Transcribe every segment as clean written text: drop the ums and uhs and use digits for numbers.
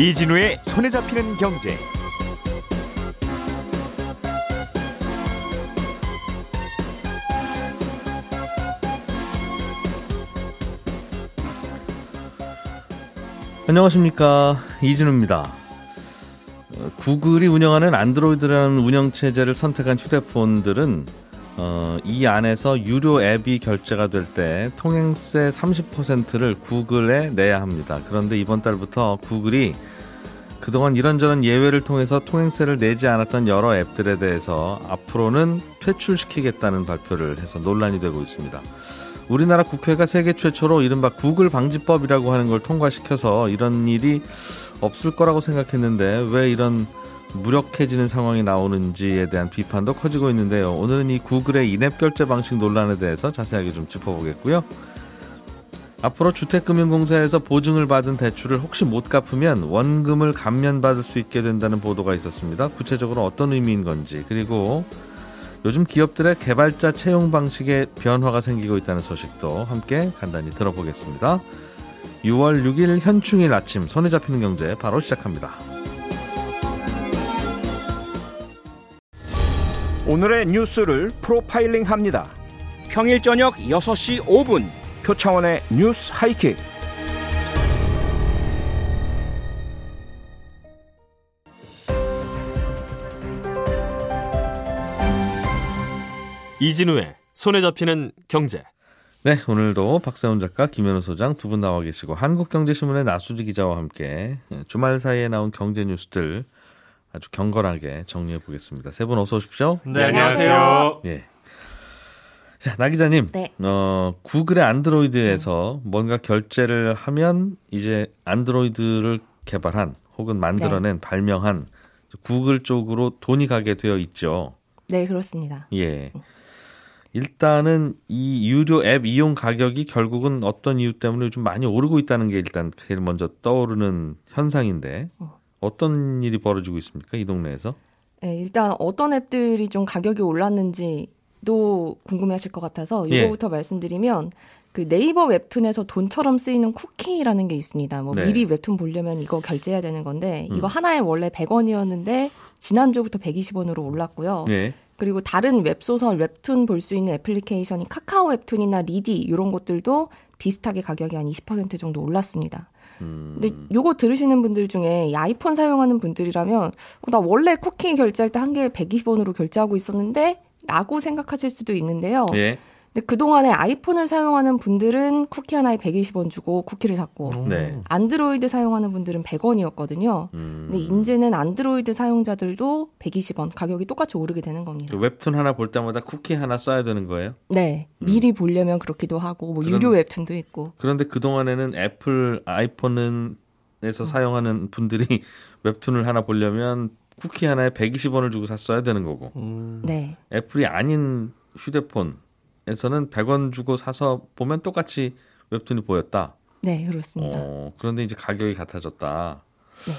이진우의 손에 잡히는 경제. 안녕하십니까, 이진우입니다. 구글이 운영하는 안드로이드라는 운영체제를 선택한 휴대폰들은 이 안에서 유료 앱이 결제가 될 때 통행세 30%를 구글에 내야 합니다. 그런데 이번 달부터 구글이 그동안 이런저런 예외를 통해서 통행세를 내지 않았던 여러 앱들에 대해서 앞으로는 퇴출시키겠다는 발표를 해서 논란이 되고 있습니다. 우리나라 국회가 세계 최초로 이른바 구글 방지법이라고 하는 걸 통과시켜서 이런 일이 없을 거라고 생각했는데 왜 이런 무력해지는 상황이 나오는지에 대한 비판도 커지고 있는데요. 오늘은 이 구글의 인앱 결제 방식 논란에 대해서 자세하게 좀 짚어보겠고요. 앞으로 주택금융공사에서 보증을 받은 대출을 혹시 못 갚으면 원금을 감면받을 수 있게 된다는 보도가 있었습니다. 구체적으로 어떤 의미인 건지, 그리고 요즘 기업들의 개발자 채용 방식에 변화가 생기고 있다는 소식도 함께 간단히 들어보겠습니다. 6월 6일 현충일 아침, 손에 잡히는 경제 바로 시작합니다. 오늘의 뉴스를 프로파일링 합니다. 평일 저녁 6시 5분 표창원의 뉴스 하이킥. 이진우의 손에 잡히는 경제. 네, 오늘도 박세훈 작가, 김현우 소장 두 분 나와 계시고 한국경제신문의 나수지 기자와 함께 주말 사이에 나온 경제 뉴스들 아주 경건하게 정리해 보겠습니다. 세 분 어서 오십시오. 네, 안녕하세요. 예. 자, 나 기자님. 네. 구글의 안드로이드에서 뭔가 결제를 하면 이제 안드로이드를 개발한 혹은 만들어낸, 네, 발명한 구글 쪽으로 돈이 가게 되어 있죠. 네, 그렇습니다. 예. 일단은 이 유료 앱 이용 가격이 결국은 어떤 이유 때문에 요즘 많이 오르고 있다는 게 일단 제일 먼저 떠오르는 현상인데 어떤 일이 벌어지고 있습니까, 이 동네에서? 네, 일단 어떤 앱들이 좀 가격이 올랐는지도 궁금해하실 것 같아서 이거부터, 예, 말씀드리면 그 네이버 웹툰에서 돈처럼 쓰이는 쿠키라는 게 있습니다. 뭐, 네, 미리 웹툰 보려면 이거 결제해야 되는 건데 이거 하나에 원래 100원이었는데 지난주부터 120원으로 올랐고요. 네. 그리고 다른 웹소설, 웹툰 볼 수 있는 애플리케이션이 카카오 웹툰이나 리디 이런 것들도 비슷하게 가격이 한 20% 정도 올랐습니다. 근데 요거 들으시는 분들 중에 아이폰 사용하는 분들이라면 나 원래 쿠키 결제할 때 한 개에 120원으로 결제하고 있었는데 라고 생각하실 수도 있는데요. 예. 근데 그동안에 아이폰을 사용하는 분들은 쿠키 하나에 120원 주고 쿠키를 샀고, 네, 안드로이드 사용하는 분들은 100원이었거든요. 근데 이제는 안드로이드 사용자들도 120원, 가격이 똑같이 오르게 되는 겁니다. 웹툰 하나 볼 때마다 쿠키 하나 써야 되는 거예요? 네. 미리 보려면 그렇기도 하고 뭐 유료 웹툰도 있고. 그런데 그동안에는 애플 아이폰에서 사용하는 분들이 웹툰을 하나 보려면 쿠키 하나에 120원을 주고 샀어야 되는 거고, 네, 애플이 아닌 휴대폰 에서는 100원 주고 사서 보면 똑같이 웹툰이 보였다. 네, 그렇습니다. 그런데 이제 가격이 같아졌다. 네.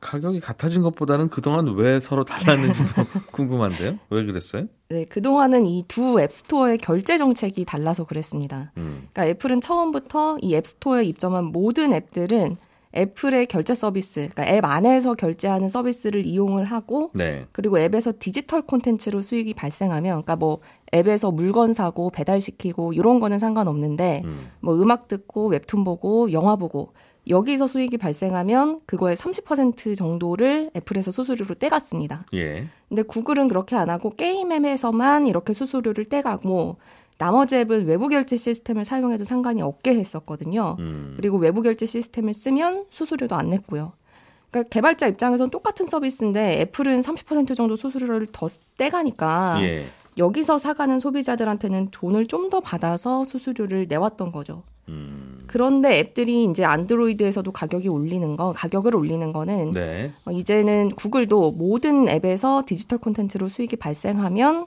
가격이 같아진 것보다는 그동안 왜 서로 달랐는지도 궁금한데요. 왜 그랬어요? 네, 그동안은 이 두 앱스토어의 결제 정책이 달라서 그랬습니다. 그러니까 애플은 처음부터 이 앱스토어에 입점한 모든 앱들은 애플의 결제 서비스, 그러니까 앱 안에서 결제하는 서비스를 이용을 하고, 네, 그리고 앱에서 디지털 콘텐츠로 수익이 발생하면, 그러니까 뭐 앱에서 물건 사고 배달시키고 이런 거는 상관없는데 뭐 음악 듣고 웹툰 보고 영화 보고 여기서 수익이 발생하면 그거의 30% 정도를 애플에서 수수료로 떼갔습니다. 예. 근데 구글은 그렇게 안 하고 게임 앱에서만 이렇게 수수료를 떼가고 나머지 앱은 외부 결제 시스템을 사용해도 상관이 없게 했었거든요. 그리고 외부 결제 시스템을 쓰면 수수료도 안 냈고요. 그러니까 개발자 입장에서는 똑같은 서비스인데 애플은 30% 정도 수수료를 더 떼가니까, 예, 여기서 사가는 소비자들한테는 돈을 좀 더 받아서 수수료를 내왔던 거죠. 그런데 앱들이 이제 안드로이드에서도 가격을 올리는 거는, 네, 이제는 구글도 모든 앱에서 디지털 콘텐츠로 수익이 발생하면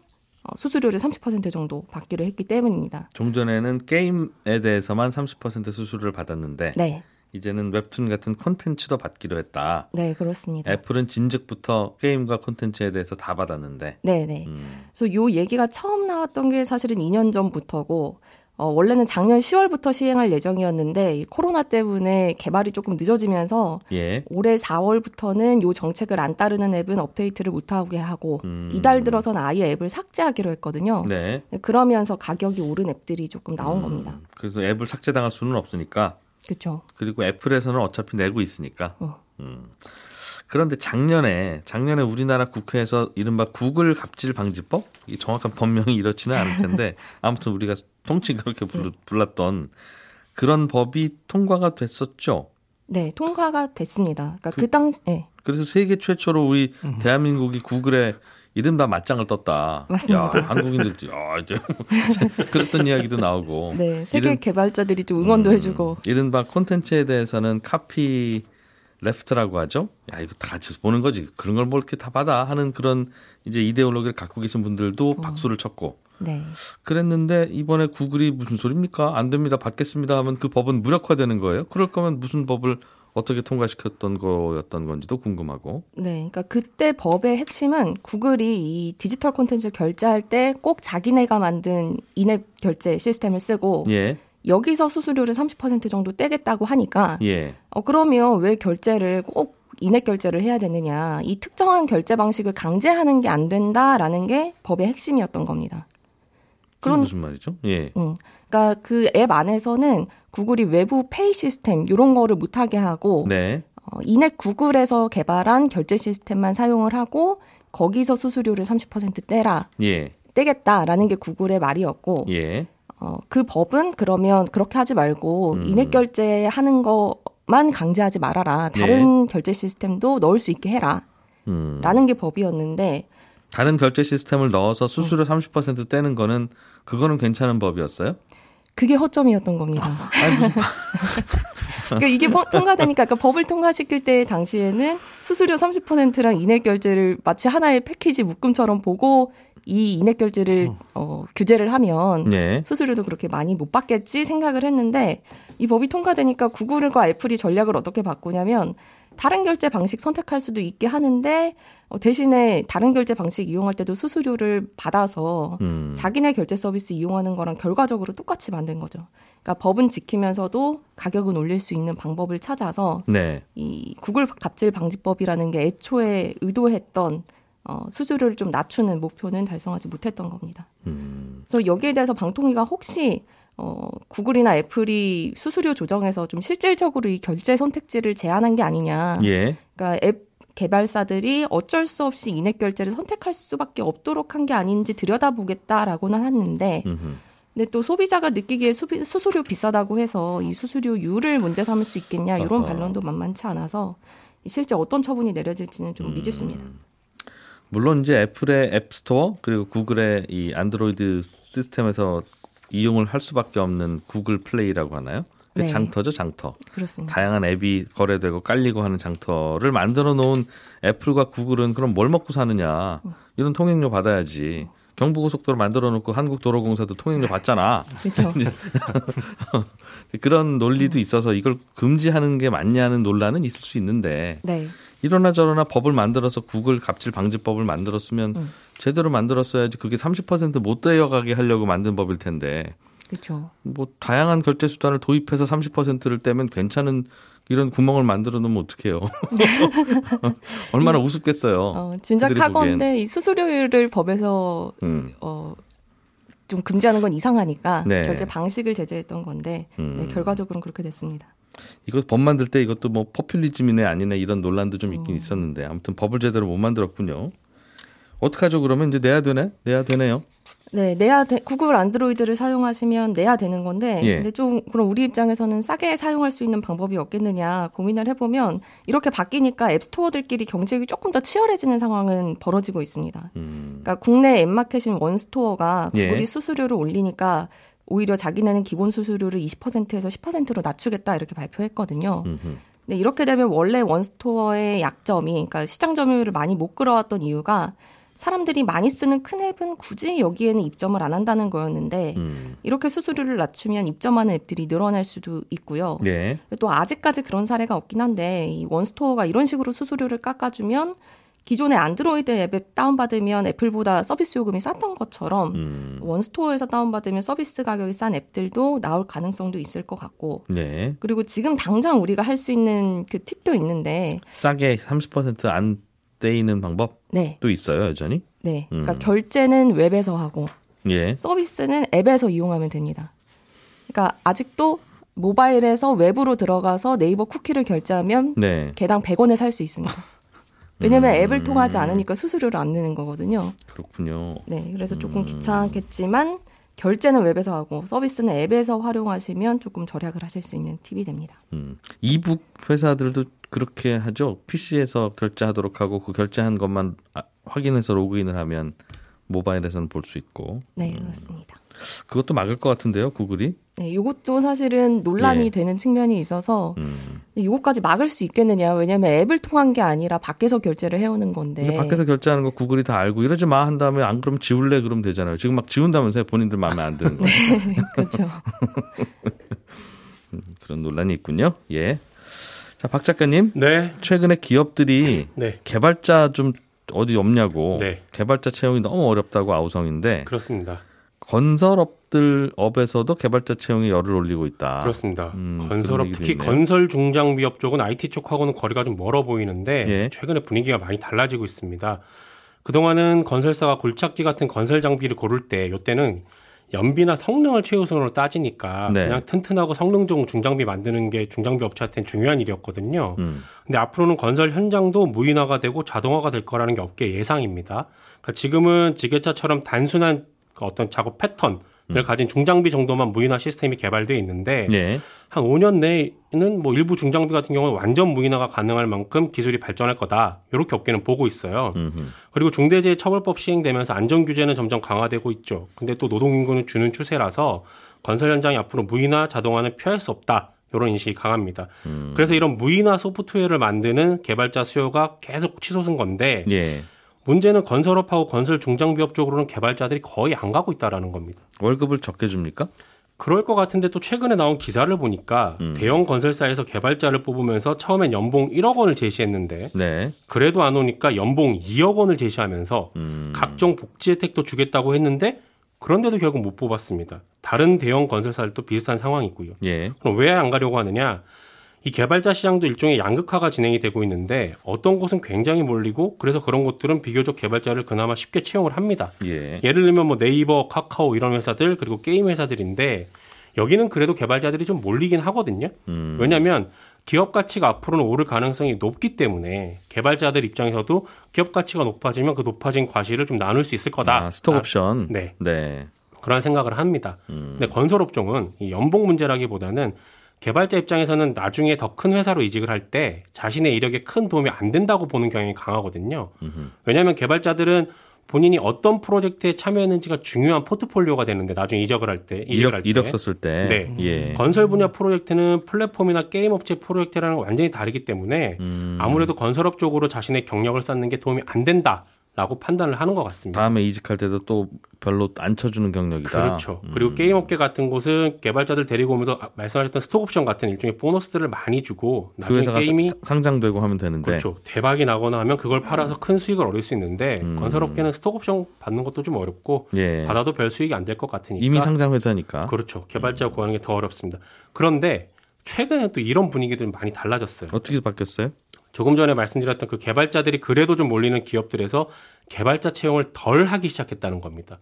수수료를 30% 정도 받기로 했기 때문입니다. 좀 전에는 게임에 대해서만 30% 수수료를 받았는데, 네, 이제는 웹툰 같은 콘텐츠도 받기로 했다. 네, 그렇습니다. 애플은 진즉부터 게임과 콘텐츠에 대해서 다 받았는데. 네, 네. 그래서 요 얘기가 처음 나왔던 게 사실은 2년 전부터고 원래는 작년 10월부터 시행할 예정이었는데 이 코로나 때문에 개발이 조금 늦어지면서 예. 올해 4월부터는 이 정책을 안 따르는 앱은 업데이트를 못하게 하고 이달 들어선 아예 앱을 삭제하기로 했거든요. 네. 그러면서 가격이 오른 앱들이 조금 나온 겁니다. 그래서 앱을 삭제당할 수는 없으니까. 그렇죠. 그리고 애플에서는 어차피 내고 있으니까. 그런데 작년에 우리나라 국회에서 이른바 구글 갑질 방지법? 이 정확한 법명이 이렇지는 않을 텐데 아무튼 우리가 통칭 그렇게 불렀던 그런 법이 통과가 됐었죠? 네, 통과가 됐습니다. 그러니까 네. 그래서 세계 최초로 우리 대한민국이 구글에 이른바 맞짱을 떴다. 맞습니다. 야, 한국인들도 이제 그랬던 이야기도 나오고. 네, 세계 개발자들이 좀 응원도 해주고. 이른바 콘텐츠에 대해서는 카피 레프트라고 하죠. 야, 이거 다 같이 보는 거지. 그런 걸 뭐 이렇게 다 받아 하는 그런 이제 이데올로기를 갖고 계신 분들도 박수를 쳤고. 네. 그랬는데 이번에 구글이 무슨 소리입니까? 안 됩니다. 받겠습니다 하면 그 법은 무력화되는 거예요. 그럴 거면 무슨 법을 어떻게 통과시켰던 거였던 건지도 궁금하고. 네, 그러니까 그때 법의 핵심은 구글이 이 디지털 콘텐츠 결제할 때 꼭 자기네가 만든 인앱 결제 시스템을 쓰고 예. 여기서 수수료를 30% 정도 떼겠다고 하니까 예. 그러면 왜 결제를 꼭 인앱 결제를 해야 되느냐. 이 특정한 결제 방식을 강제하는 게 안 된다라는 게 법의 핵심이었던 겁니다. 그건 무슨 말이죠? 예. 그러니까 그 앱 안에서는 구글이 외부 페이 시스템 이런 거를 못하게 하고 네. 인앱 구글에서 개발한 결제 시스템만 사용을 하고 거기서 수수료를 30% 떼라. 예. 떼겠다라는 게 구글의 말이었고 예. 그 법은 그러면 그렇게 하지 말고 인앱 결제하는 것만 강제하지 말아라. 다른 예. 결제 시스템도 넣을 수 있게 해라. 라는 게 법이었는데 다른 결제 시스템을 넣어서 수수료 30% 떼는 거는 그거는 괜찮은 법이었어요? 그게 허점이었던 겁니다. 그러니까 이게 통과되니까 그러니까 법을 통과시킬 때 당시에는 수수료 30%랑 인앱 결제를 마치 하나의 패키지 묶음처럼 보고 이 인앱 결제를 규제를 하면 네. 수수료도 그렇게 많이 못 받겠지 생각을 했는데 이 법이 통과되니까 구글과 애플이 전략을 어떻게 바꾸냐면 다른 결제 방식 선택할 수도 있게 하는데 대신에 다른 결제 방식 이용할 때도 수수료를 받아서 자기네 결제 서비스 이용하는 거랑 결과적으로 똑같이 만든 거죠. 그러니까 법은 지키면서도 가격은 올릴 수 있는 방법을 찾아서 네. 이 구글 갑질 방지법이라는 게 애초에 의도했던 수수료를 좀 낮추는 목표는 달성하지 못했던 겁니다. 그래서 여기에 대해서 방통위가 혹시 구글이나 애플이 수수료 조정에서 좀 실질적으로 이 결제 선택지를 제한한 게 아니냐. 예. 그러니까 앱 개발사들이 어쩔 수 없이 인앱 결제를 선택할 수밖에 없도록 한 게 아닌지 들여다보겠다라고는 했는데 근데 또 소비자가 느끼기에 수수료 비싸다고 해서 이 수수료율을 문제 삼을 수 있겠냐 이런 반론도 만만치 않아서 실제 어떤 처분이 내려질지는 좀 미지수입니다. 물론 이제 애플의 앱스토어 그리고 구글의 이 안드로이드 시스템에서 이용을 할 수밖에 없는 구글 플레이라고 하나요? 네. 장터죠, 장터. 그렇습니다. 다양한 앱이 거래되고 깔리고 하는 장터를 만들어 놓은 애플과 구글은 그럼 뭘 먹고 사느냐. 이런 통행료 받아야지. 경부고속도로 만들어 놓고 한국도로공사도 통행료 받잖아. 그렇죠. 그런 논리도 있어서 이걸 금지하는 게 맞냐는 논란은 있을 수 있는데 네. 이러나 저러나 법을 만들어서 구글 갑질 방지법을 만들었으면 제대로 만들었어야지 그게 30% 못 떼어가게 하려고 만든 법일 텐데. 그렇죠. 뭐 다양한 결제 수단을 도입해서 30%를 떼면 괜찮은 이런 구멍을 만들어 놓으면 어떡해요. 얼마나 우습겠어요. 짐작하건대 이 수수료율을 법에서 좀 금지하는 건 이상하니까 네. 결제 방식을 제재했던 건데 네, 결과적으로는 그렇게 됐습니다. 이거 법 만들 때 이것도 뭐 포퓰리즘이네 아니네 이런 논란도 좀 있긴 있었는데 아무튼 법을 제대로 못 만들었군요. 어떡하죠 그러면 이제 내야 되네요. 네, 구글 안드로이드를 사용하시면 내야 되는 건데 예. 근데 좀 그럼 우리 입장에서는 싸게 사용할 수 있는 방법이 없겠느냐 고민을 해보면 이렇게 바뀌니까 앱스토어들끼리 경쟁이 조금 더 치열해지는 상황은 벌어지고 있습니다. 그러니까 국내 앱마켓인 원스토어가 구글이 예. 수수료를 올리니까 오히려 자기네는 기본 수수료를 20%에서 10%로 낮추겠다 이렇게 발표했거든요. 근데 이렇게 되면 원래 원스토어의 약점이 그러니까 시장 점유율을 많이 못 끌어왔던 이유가 사람들이 많이 쓰는 큰 앱은 굳이 여기에는 입점을 안 한다는 거였는데 이렇게 수수료를 낮추면 입점하는 앱들이 늘어날 수도 있고요. 네. 또 아직까지 그런 사례가 없긴 한데 이 원스토어가 이런 식으로 수수료를 깎아주면 기존의 안드로이드 앱 다운받으면 애플보다 서비스 요금이 쌌던 것처럼 원스토어에서 다운받으면 서비스 가격이 싼 앱들도 나올 가능성도 있을 것 같고 네. 그리고 지금 당장 우리가 할 수 있는 그 팁도 있는데 싸게 30% 안 떼이는 방법도 네. 있어요 여전히? 네. 그러니까 결제는 웹에서 하고 예. 서비스는 앱에서 이용하면 됩니다. 그러니까 아직도 모바일에서 웹으로 들어가서 네이버 쿠키를 결제하면 네. 개당 100원에 살 수 있습니다. 왜냐하면 앱을 통하지 않으니까 수수료를 안 내는 거거든요. 그렇군요. 네, 그래서 조금 귀찮겠지만 결제는 웹에서 하고 서비스는 앱에서 활용하시면 조금 절약을 하실 수 있는 팁이 됩니다. 이북 회사들도 그렇게 하죠. PC에서 결제하도록 하고 그 결제한 것만 확인해서 로그인을 하면 모바일에서는 볼 수 있고. 네, 그렇습니다. 그것도 막을 것 같은데요, 구글이? 네, 이것도 사실은 논란이 예. 되는 측면이 있어서 이것까지 막을 수 있겠느냐? 왜냐하면 앱을 통한 게 아니라 밖에서 결제를 해오는 건데. 근데 밖에서 결제하는 거 구글이 다 알고 이러지 마 한 다음에 안 그러면 지울래 그러면 되잖아요. 지금 막 지운다면서요, 본인들 마음에 안 드는 거. 네, 그렇죠. 그런 논란이 있군요. 예. 자, 박 작가님. 네. 최근에 기업들이 네. 개발자 좀 어디 없냐고 네. 개발자 채용이 너무 어렵다고 아우성인데 그렇습니다. 건설업들 업에서도 개발자 채용이 열을 올리고 있다. 그렇습니다. 건설업 특히 건설 중장비업 쪽은 IT 쪽하고는 거리가 좀 멀어 보이는데 예. 최근에 분위기가 많이 달라지고 있습니다. 그동안은 건설사가 골착기 같은 건설 장비를 고를 때 이때는 연비나 성능을 최우선으로 따지니까 네. 그냥 튼튼하고 성능 좋은 중장비 만드는 게 중장비 업체한테는 중요한 일이었거든요. 근데 앞으로는 건설 현장도 무인화가 되고 자동화가 될 거라는 게 업계 예상입니다. 그러니까 지금은 지게차처럼 단순한 어떤 작업 패턴을 가진 중장비 정도만 무인화 시스템이 개발되어 있는데 네. 한 5년 내에는 뭐 일부 중장비 같은 경우는 완전 무인화가 가능할 만큼 기술이 발전할 거다. 이렇게 업계는 보고 있어요. 그리고 중대재해처벌법 시행되면서 안전규제는 점점 강화되고 있죠. 근데 또 노동인구는 주는 추세라서 건설 현장이 앞으로 무인화, 자동화는 피할 수 없다. 이런 인식이 강합니다. 그래서 이런 무인화 소프트웨어를 만드는 개발자 수요가 계속 치솟은 건데 예. 문제는 건설업하고 건설 중장비업 쪽으로는 개발자들이 거의 안 가고 있다라는 겁니다. 월급을 적게 줍니까? 그럴 것 같은데 또 최근에 나온 기사를 보니까 대형 건설사에서 개발자를 뽑으면서 처음엔 연봉 1억 원을 제시했는데 네. 그래도 안 오니까 연봉 2억 원을 제시하면서 각종 복지 혜택도 주겠다고 했는데 그런데도 결국 못 뽑았습니다. 다른 대형 건설사들도 비슷한 상황이고요. 예. 그럼 왜 안 가려고 하느냐? 이 개발자 시장도 일종의 양극화가 진행이 되고 있는데 어떤 곳은 굉장히 몰리고 그래서 그런 곳들은 비교적 개발자를 그나마 쉽게 채용을 합니다. 예. 예를 들면 뭐 네이버, 카카오 이런 회사들 그리고 게임 회사들인데 여기는 그래도 개발자들이 좀 몰리긴 하거든요. 왜냐하면 기업 가치가 앞으로는 오를 가능성이 높기 때문에 개발자들 입장에서도 기업 가치가 높아지면 그 높아진 과실을 좀 나눌 수 있을 거다. 스톡옵션. 네. 네. 그런 생각을 합니다. 근데 건설업종은 이 연봉 문제라기보다는 개발자 입장에서는 나중에 더 큰 회사로 이직을 할 때 자신의 이력에 큰 도움이 안 된다고 보는 경향이 강하거든요. 왜냐하면 개발자들은 본인이 어떤 프로젝트에 참여했는지가 중요한 포트폴리오가 되는데 나중에 이직을 할 때 이력 썼을 때. 네. 예. 건설 분야 프로젝트는 플랫폼이나 게임 업체 프로젝트랑 완전히 다르기 때문에 아무래도 건설업 쪽으로 자신의 경력을 쌓는 게 도움이 안 된다. 라고 판단을 하는 것 같습니다. 다음에 이직할 때도 또 별로 안 쳐주는 경력이다. 그렇죠. 그리고 게임업계 같은 곳은 개발자들 데리고 오면서 말씀하셨던 스톡옵션 같은 일종의 보너스들을 많이 주고 나중에 그 게임이 상장되고 하면 되는데 그렇죠. 대박이 나거나 하면 그걸 팔아서 큰 수익을 얻을 수 있는데 건설업계는 스톡옵션 받는 것도 좀 어렵고 예. 받아도 별 수익이 안 될 것 같으니까 이미 상장 회사니까 그렇죠. 개발자 구하는 게 더 어렵습니다. 그런데 최근에 또 이런 분위기들이 많이 달라졌어요. 어떻게 바뀌었어요? 조금 전에 말씀드렸던 그 개발자들이 그래도 좀 몰리는 기업들에서 개발자 채용을 덜 하기 시작했다는 겁니다.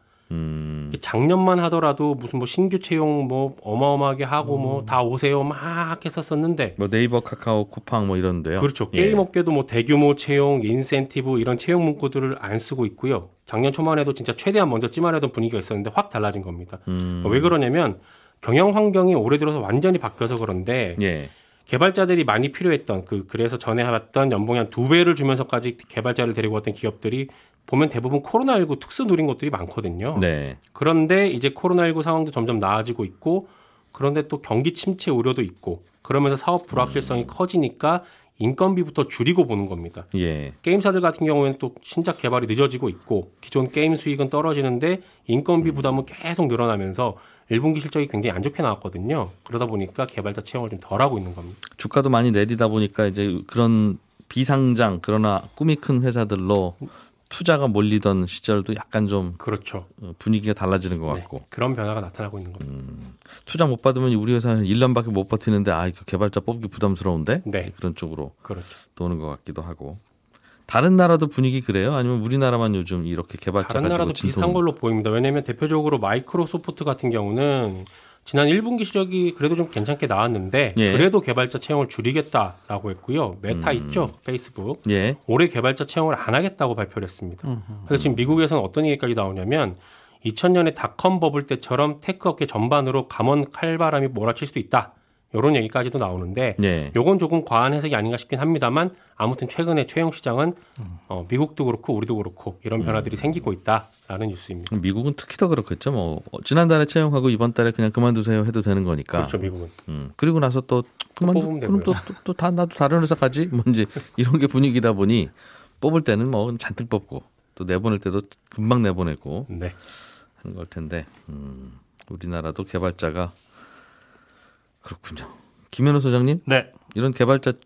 작년만 하더라도 무슨 뭐 신규 채용 뭐 어마어마하게 하고 뭐 다 오세요 막 했었었는데 뭐 네이버, 카카오, 쿠팡 뭐 이런데요. 그렇죠. 게임 예. 업계도 뭐 대규모 채용, 인센티브 이런 채용 문구들을 안 쓰고 있고요. 작년 초만 해도 진짜 최대한 먼저 찜하려던 분위기가 있었는데 확 달라진 겁니다. 왜 그러냐면 경영 환경이 올해 들어서 완전히 바뀌어서 그런데 예. 개발자들이 많이 필요했던 그래서 전에 받았던 연봉이 한 2배를 주면서까지 개발자를 데리고 왔던 기업들이 보면 대부분 코로나19 특수 누린 것들이 많거든요. 네. 그런데 이제 코로나19 상황도 점점 나아지고 있고 그런데 또 경기 침체 우려도 있고 그러면서 사업 불확실성이 커지니까 인건비부터 줄이고 보는 겁니다. 예. 게임사들 같은 경우에는 또 신작 개발이 늦어지고 있고 기존 게임 수익은 떨어지는데 인건비 부담은 계속 늘어나면서 1분기 실적이 굉장히 안 좋게 나왔거든요. 그러다 보니까 개발자 채용을 좀 덜하고 있는 겁니다. 주가도 많이 내리다 보니까 이제 그런 비상장 그러나 꿈이 큰 회사들로 투자가 몰리던 시절도 약간 좀 그렇죠. 분위기가 달라지는 것 같고 네, 그런 변화가 나타나고 있는 겁니다. 투자 못 받으면 우리 회사는 1년밖에 못 버티는데 아 개발자 뽑기 부담스러운데 네. 그런 쪽으로 그렇죠. 도는 것 같기도 하고 다른 나라도 분위기 그래요? 아니면 우리나라만 요즘 이렇게 개발자 다른 나라도 비슷한 걸로 보입니다. 왜냐하면 대표적으로 마이크로소프트 같은 경우는 지난 1분기 실적이 그래도 좀 괜찮게 나왔는데 예. 그래도 개발자 채용을 줄이겠다라고 했고요. 메타 있죠? 페이스북. 예. 올해 개발자 채용을 안 하겠다고 발표를 했습니다. 그래서 지금 미국에서는 어떤 얘기까지 나오냐면 2000년에 닷컴 버블 때처럼 테크업계 전반으로 감원 칼바람이 몰아칠 수도 있다. 이런 얘기까지도 나오는데 예. 요건 조금 과한 해석이 아닌가 싶긴 합니다만 아무튼 최근에 채용 시장은 미국도 그렇고 우리도 그렇고 이런 변화들이 생기고 있다라는 뉴스입니다. 미국은 특히 더 그렇겠죠. 뭐 지난달에 채용하고 이번 달에 그냥 그만두세요 해도 되는 거니까. 그렇죠. 미국은. 그리고 나서 또 그만두 그럼 또 다 나도 다른 회사 가지 뭔지 이런 게 분위기다 보니 뽑을 때는 뭐 잔뜩 뽑고 또 내보낼 때도 금방 내보내고 네. 하는 걸 텐데 우리나라도 개발자가 그렇군요. 김현우 소장님? 네. 이런 개발자를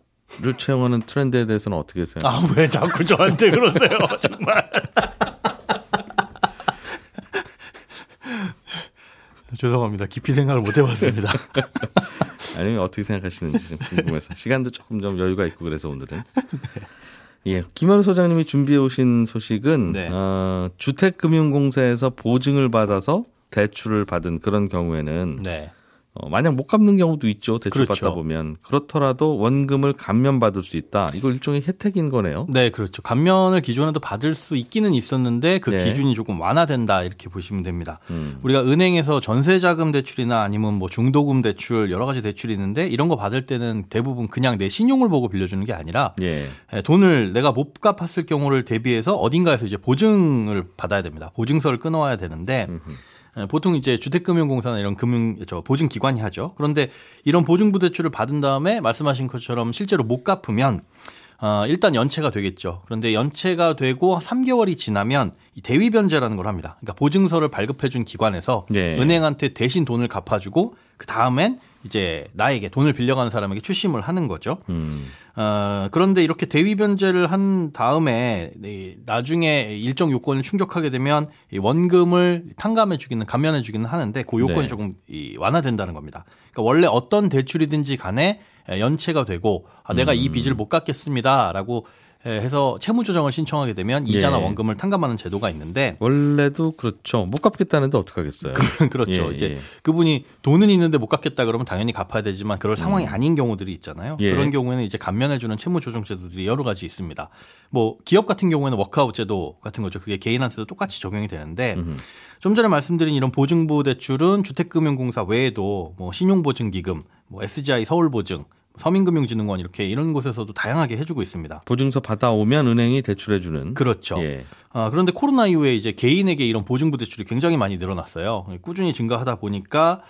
채용하는 트렌드에 대해서는 어떻게 생각하세요? 아, 왜 자꾸 저한테 그러세요? 정말. 죄송합니다. 깊이 생각을 못 해봤습니다. 아니면 어떻게 생각하시는지 좀 궁금해서. 시간도 조금 좀 여유가 있고 그래서 오늘은. 네. 예, 김현우 소장님이 준비해 오신 소식은 네. 주택금융공사에서 보증을 받아서 대출을 받은 그런 경우에는 네. 만약 못 갚는 경우도 있죠. 대출 그렇죠. 받다 보면. 그렇더라도 원금을 감면받을 수 있다. 이거 일종의 혜택인 거네요. 네. 그렇죠. 감면을 기존에도 받을 수 있기는 있었는데 그 네. 기준이 조금 완화된다. 이렇게 보시면 됩니다. 우리가 은행에서 전세자금 대출이나 아니면 뭐 중도금 대출 여러 가지 대출이 있는데 이런 거 받을 때는 대부분 그냥 내 신용을 보고 빌려주는 게 아니라 예. 돈을 내가 못 갚았을 경우를 대비해서 어딘가에서 이제 보증을 받아야 됩니다. 보증서를 끊어와야 되는데 보통 이제 주택금융공사나 이런 보증기관이 하죠. 그런데 이런 보증부대출을 받은 다음에 말씀하신 것처럼 실제로 못 갚으면 일단 연체가 되겠죠. 그런데 연체가 되고 3개월이 지나면 이 대위변제라는 걸 합니다. 그러니까 보증서를 발급해준 기관에서 네. 은행한테 대신 돈을 갚아주고 그 다음엔 이제 나에게 돈을 빌려가는 사람에게 추심을 하는 거죠. 그런데 이렇게 대위변제를 한 다음에 나중에 일정 요건을 충족하게 되면 이 원금을 탕감해주기는 감면해주기는 하는데 그 요건이 네. 조금 완화된다는 겁니다. 그러니까 원래 어떤 대출이든지 간에 연체가 되고 내가 이 빚을 못 갚겠습니다라고 해서 채무조정을 신청하게 되면 이자나 예. 원금을 탕감하는 제도가 있는데 원래도 그렇죠. 못 갚겠다는데 어떡하겠어요. 그렇죠. 예, 이제 예. 그분이 돈은 있는데 못 갚겠다 그러면 당연히 갚아야 되지만 그럴 상황이 아닌 경우들이 있잖아요. 예. 그런 경우에는 이제 감면해주는 채무조정 제도들이 여러 가지 있습니다. 뭐 기업 같은 경우에는 워크아웃 제도 같은 거죠. 그게 개인한테도 똑같이 적용이 되는데 좀 전에 말씀드린 이런 보증부 대출은 주택금융공사 외에도 뭐 신용보증기금, 뭐 SGI 서울보증 서민금융진흥원 이렇게 이런 곳에서도 다양하게 해주고 있습니다. 보증서 받아오면 은행이 대출해주는. 그렇죠. 예. 그런데 코로나 이후에 이제 개인에게 이런 보증부 대출이 굉장히 많이 늘어났어요. 꾸준히 증가하다 보니까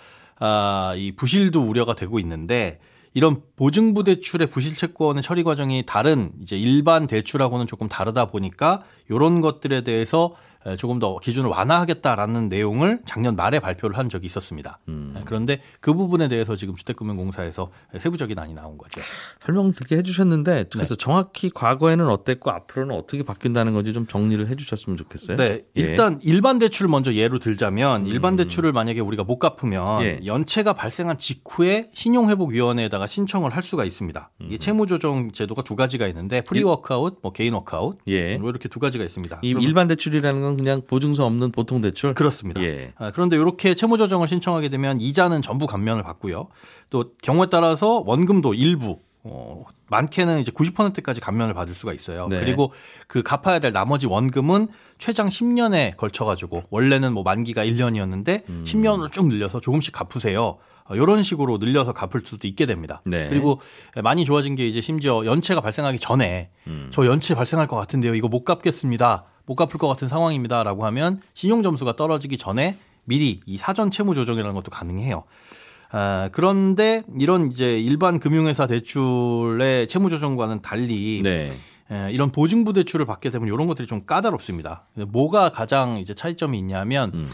이 부실도 우려가 되고 있는데 이런 보증부 대출의 부실 채권의 처리 과정이 다른 이제 일반 대출하고는 조금 다르다 보니까 이런 것들에 대해서 조금 더 기준을 완화하겠다라는 내용을 작년 말에 발표를 한 적이 있었습니다. 그런데 그 부분에 대해서 지금 주택금융공사에서 세부적인 안이 나온 거죠. 설명 듣게 해주셨는데 그래서 네. 정확히 과거에는 어땠고 앞으로는 어떻게 바뀐다는 건지 좀 정리를 해주셨으면 좋겠어요. 네, 일단 예. 일반 대출 먼저 예로 들자면 일반 대출을 만약에 우리가 못 갚으면 예. 연체가 발생한 직후에 신용회복위원회에다가 신청을 할 수가 있습니다. 이게 채무조정 제도가 두 가지가 있는데 프리워크아웃, 뭐 개인 워크아웃 예. 이렇게 두 가지가 있습니다. 이 일반 대출이라는 건 그냥 보증서 없는 보통 대출? 그렇습니다. 예. 그런데 이렇게 채무조정을 신청하게 되면 이자는 전부 감면을 받고요. 또 경우에 따라서 원금도 일부, 많게는 이제 90%까지 감면을 받을 수가 있어요. 네. 그리고 그 갚아야 될 나머지 원금은 최장 10년에 걸쳐가지고 원래는 뭐 만기가 1년이었는데 10년으로 쭉 늘려서 조금씩 갚으세요. 이런 식으로 늘려서 갚을 수도 있게 됩니다. 네. 그리고 많이 좋아진 게 이제 심지어 연체가 발생하기 전에 저 연체 발생할 것 같은데요. 이거 못 갚겠습니다. 못 갚을 것 같은 상황입니다라고 하면 신용점수가 떨어지기 전에 미리 이 사전 채무 조정이라는 것도 가능해요. 그런데 이런 이제 일반 금융회사 대출의 채무 조정과는 달리 네. 이런 보증부 대출을 받게 되면 이런 것들이 좀 까다롭습니다. 뭐가 가장 이제 차이점이 있냐면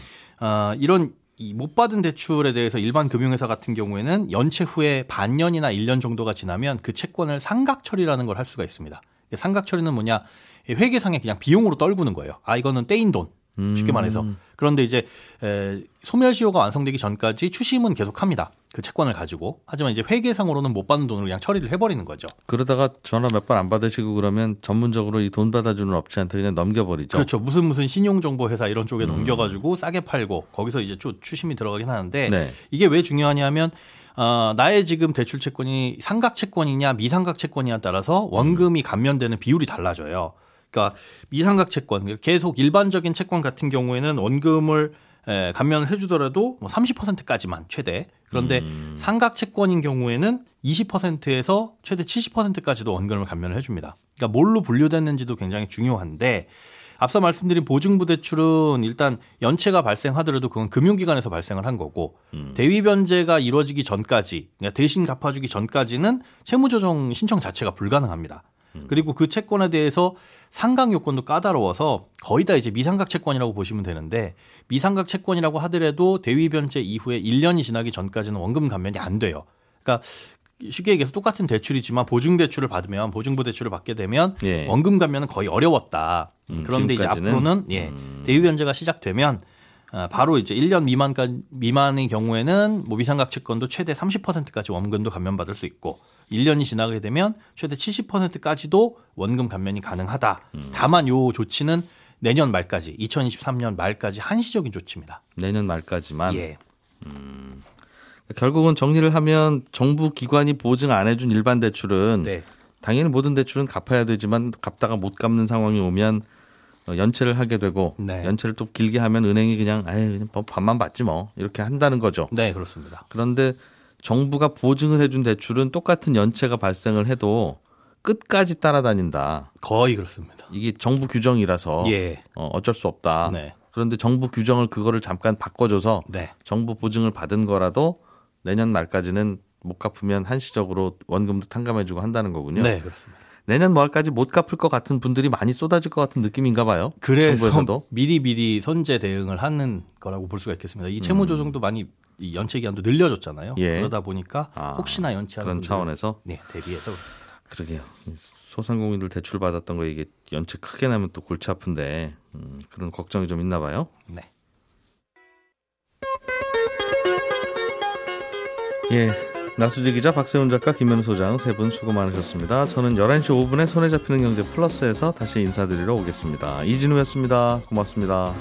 이런 이 못 받은 대출에 대해서 일반 금융회사 같은 경우에는 연체 후에 반년이나 1년 정도가 지나면 그 채권을 상각 처리라는 걸 할 수가 있습니다. 삼각처리는 뭐냐, 회계상에 그냥 비용으로 떨구는 거예요. 아, 이거는 떼인 돈. 쉽게 말해서. 그런데 이제 소멸시효가 완성되기 전까지 추심은 계속합니다. 그 채권을 가지고. 하지만 이제 회계상으로는 못 받는 돈으로 그냥 처리를 해버리는 거죠. 그러다가 전화 몇 번 안 받으시고 그러면 전문적으로 이 돈 받아주는 업체한테 그냥 넘겨버리죠. 그렇죠. 무슨 신용정보회사 이런 쪽에 넘겨가지고 싸게 팔고 거기서 이제 추심이 들어가긴 하는데 네. 이게 왜 중요하냐면 나의 지금 대출 채권이 상각 채권이냐 미상각 채권이냐에 따라서 원금이 감면되는 비율이 달라져요. 그러니까 미상각 채권, 계속 일반적인 채권 같은 경우에는 원금을 감면을 해주더라도 30%까지만 최대. 그런데 상각 채권인 경우에는 20%에서 최대 70%까지도 원금을 감면을 해줍니다. 그러니까 뭘로 분류됐는지도 굉장히 중요한데 앞서 말씀드린 보증부대출은 일단 연체가 발생하더라도 그건 금융기관에서 발생을 한 거고 대위변제가 이루어지기 전까지, 그러니까 대신 갚아주기 전까지는 채무조정 신청 자체가 불가능합니다. 그리고 그 채권에 대해서 상각 요건도 까다로워서 거의 다 이제 미상각 채권이라고 보시면 되는데 미상각 채권이라고 하더라도 대위변제 이후에 1년이 지나기 전까지는 원금 감면이 안 돼요. 그러니까 쉽게 얘기해서 똑같은 대출이지만 보증대출을 받으면 보증부대출을 받게 되면 예. 원금 감면은 거의 어려웠다. 그런데 지금까지는? 이제 앞으로는 대위변제가 시작되면 바로 이제 1년 미만의 경우에는 뭐 미상각 채권도 최대 30%까지 원금도 감면받을 수 있고 1년이 지나게 되면 최대 70%까지도 원금 감면이 가능하다. 다만 요 조치는 내년 말까지 2023년 말까지 한시적인 조치입니다. 내년 말까지만? 예. 결국은 정리를 하면 정부 기관이 보증 안 해준 일반 대출은 네. 당연히 모든 대출은 갚아야 되지만 갚다가 못 갚는 상황이 오면 연체를 하게 되고 네. 연체를 또 길게 하면 은행이 그냥 반만 받지 뭐 이렇게 한다는 거죠. 네, 그렇습니다. 그런데 정부가 보증을 해준 대출은 똑같은 연체가 발생을 해도 끝까지 따라다닌다. 거의 그렇습니다. 이게 정부 규정이라서 예. 어쩔 수 없다. 네. 그런데 정부 규정을 그거를 잠깐 바꿔줘서 네. 정부 보증을 받은 거라도 내년 말까지는 못 갚으면 한시적으로 원금도 탕감해주고 한다는 거군요. 네, 그렇습니다. 내년 말까지 못 갚을 것 같은 분들이 많이 쏟아질 것 같은 느낌인가 봐요. 그래서 정부에서도. 미리미리 선제 대응을 하는 거라고 볼 수가 있겠습니다. 이 채무 조정도 많이 이 연체 기한도 늘려줬잖아요. 예. 그러다 보니까 혹시나 연체하는 그런 차원에서 네, 대비해서 그렇습니다. 그러게요. 소상공인들 대출 받았던 거 이게 연체 크게 나면 또 골치 아픈데 그런 걱정이 좀 있나 봐요. 네. 예, 나수지 기자, 박세훈 작가, 김현우 소장 세 분 수고 많으셨습니다. 저는 11시 5분에 손에 잡히는 경제 플러스에서 다시 인사드리러 오겠습니다. 이진우였습니다. 고맙습니다.